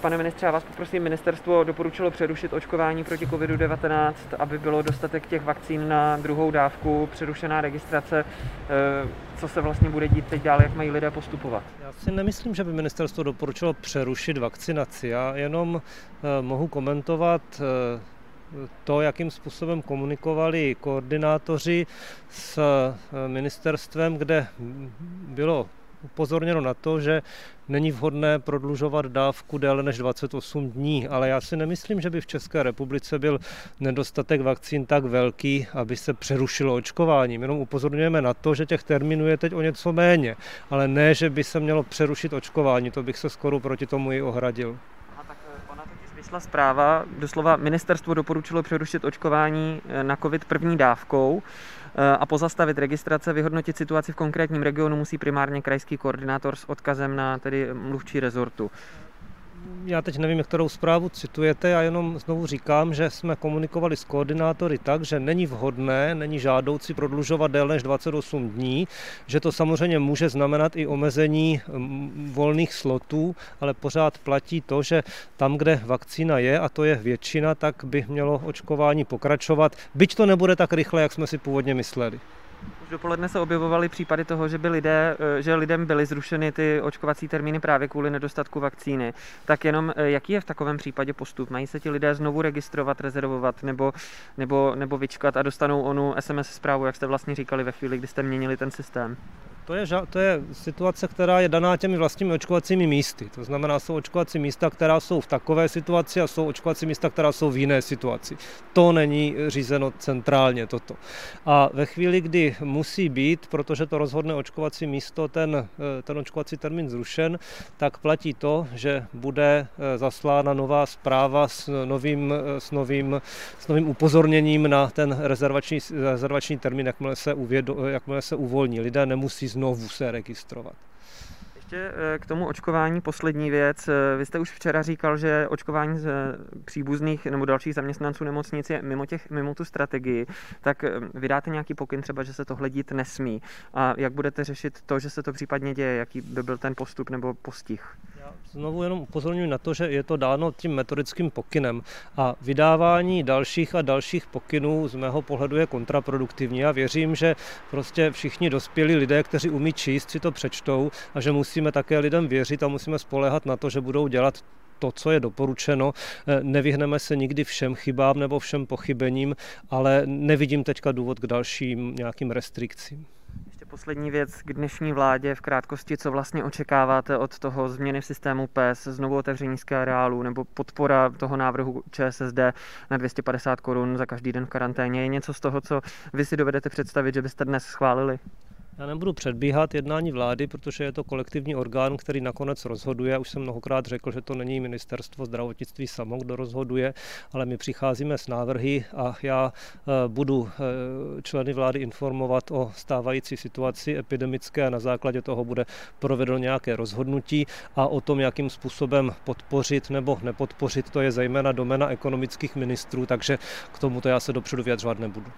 Pane ministře, já vás poprosím, ministerstvo doporučilo přerušit očkování proti COVID-19, aby bylo dostatek těch vakcín na druhou dávku, přerušená registrace. Co se vlastně bude dít teď dál, jak mají lidé postupovat? Já si nemyslím, že by ministerstvo doporučilo přerušit vakcinaci. Já jenom mohu komentovat to, jakým způsobem komunikovali koordinátoři s ministerstvem, kde bylo upozorněno na to, že není vhodné prodlužovat dávku déle než 28 dní, ale já si nemyslím, že by v České republice byl nedostatek vakcín tak velký, aby se přerušilo očkování. Jenom upozorňujeme na to, že těch termínů je teď o něco méně, ale ne, že by se mělo přerušit očkování, to bych se skoro proti tomu i ohradil. Vyšla zpráva, doslova ministerstvo doporučilo přerušit očkování na COVID první dávkou a pozastavit registrace, vyhodnotit situaci v konkrétním regionu musí primárně krajský koordinátor s odkazem na tedy mluvčí rezortu. Já teď nevím, kterou zprávu citujete, já jenom znovu říkám, že jsme komunikovali s koordinátory tak, že není vhodné, není žádoucí prodlužovat déle než 28 dní, že to samozřejmě může znamenat i omezení volných slotů, ale pořád platí to, že tam, kde vakcína je, a to je většina, tak by mělo očkování pokračovat, byť to nebude tak rychle, jak jsme si původně mysleli. Už dopoledne se objevovaly případy toho, že lidem byly zrušeny ty očkovací termíny právě kvůli nedostatku vakcíny. Tak jenom jaký je v takovém případě postup? Mají se ti lidé znovu registrovat, rezervovat nebo vyčkat a dostanou onu SMS zprávu, jak jste vlastně říkali ve chvíli, kdy jste měnili ten systém? To je situace, která je daná těmi vlastními očkovacími místy. To znamená, jsou očkovací místa, která jsou v takové situaci a jsou očkovací místa, která jsou v jiné situaci. To není řízeno centrálně toto. A ve chvíli, kdy musí být, protože to rozhodne očkovací místo, ten očkovací termín zrušen, tak platí to, že bude zaslána nová zpráva s novým upozorněním na ten rezervační termín, jakmile se uvolní. Lidé nemusí znovu se registrovat. Ještě k tomu očkování poslední věc. Vy jste už včera říkal, že očkování z příbuzných nebo dalších zaměstnanců nemocnic je mimo tu strategii. Tak vydáte nějaký pokyn třeba, že se tohle dít nesmí. A jak budete řešit to, že se to případně děje? Jaký by byl ten postup nebo postih? Já znovu jenom upozorňuji na to, že je to dáno tím metodickým pokynem. A vydávání dalších a dalších pokynů z mého pohledu je kontraproduktivní. Já věřím, že prostě všichni dospělí lidé, kteří umí číst, si to přečtou a že musíme také lidem věřit a musíme spoléhat na to, že budou dělat to, co je doporučeno. Nevyhneme se nikdy všem chybám nebo všem pochybením, ale nevidím teďka důvod k dalším nějakým restrikcím. Ještě poslední věc k dnešní vládě v krátkosti, co vlastně očekáváte od toho změny v systému PES, znovu otevření areálu nebo podpora toho návrhu ČSSD na 250 korun za každý den v karanténě. Je něco z toho, co vy si dovedete představit, že byste dnes schválili? Já nebudu předbíhat jednání vlády, protože je to kolektivní orgán, který nakonec rozhoduje. Už jsem mnohokrát řekl, že to není ministerstvo zdravotnictví samo, kdo rozhoduje, ale my přicházíme s návrhy a já budu členy vlády informovat o stávající situaci epidemické a na základě toho bude provedeno nějaké rozhodnutí a o tom, jakým způsobem podpořit nebo nepodpořit, to je zejména domena ekonomických ministrů, takže k tomuto já se dopředu vyjadřovat nebudu.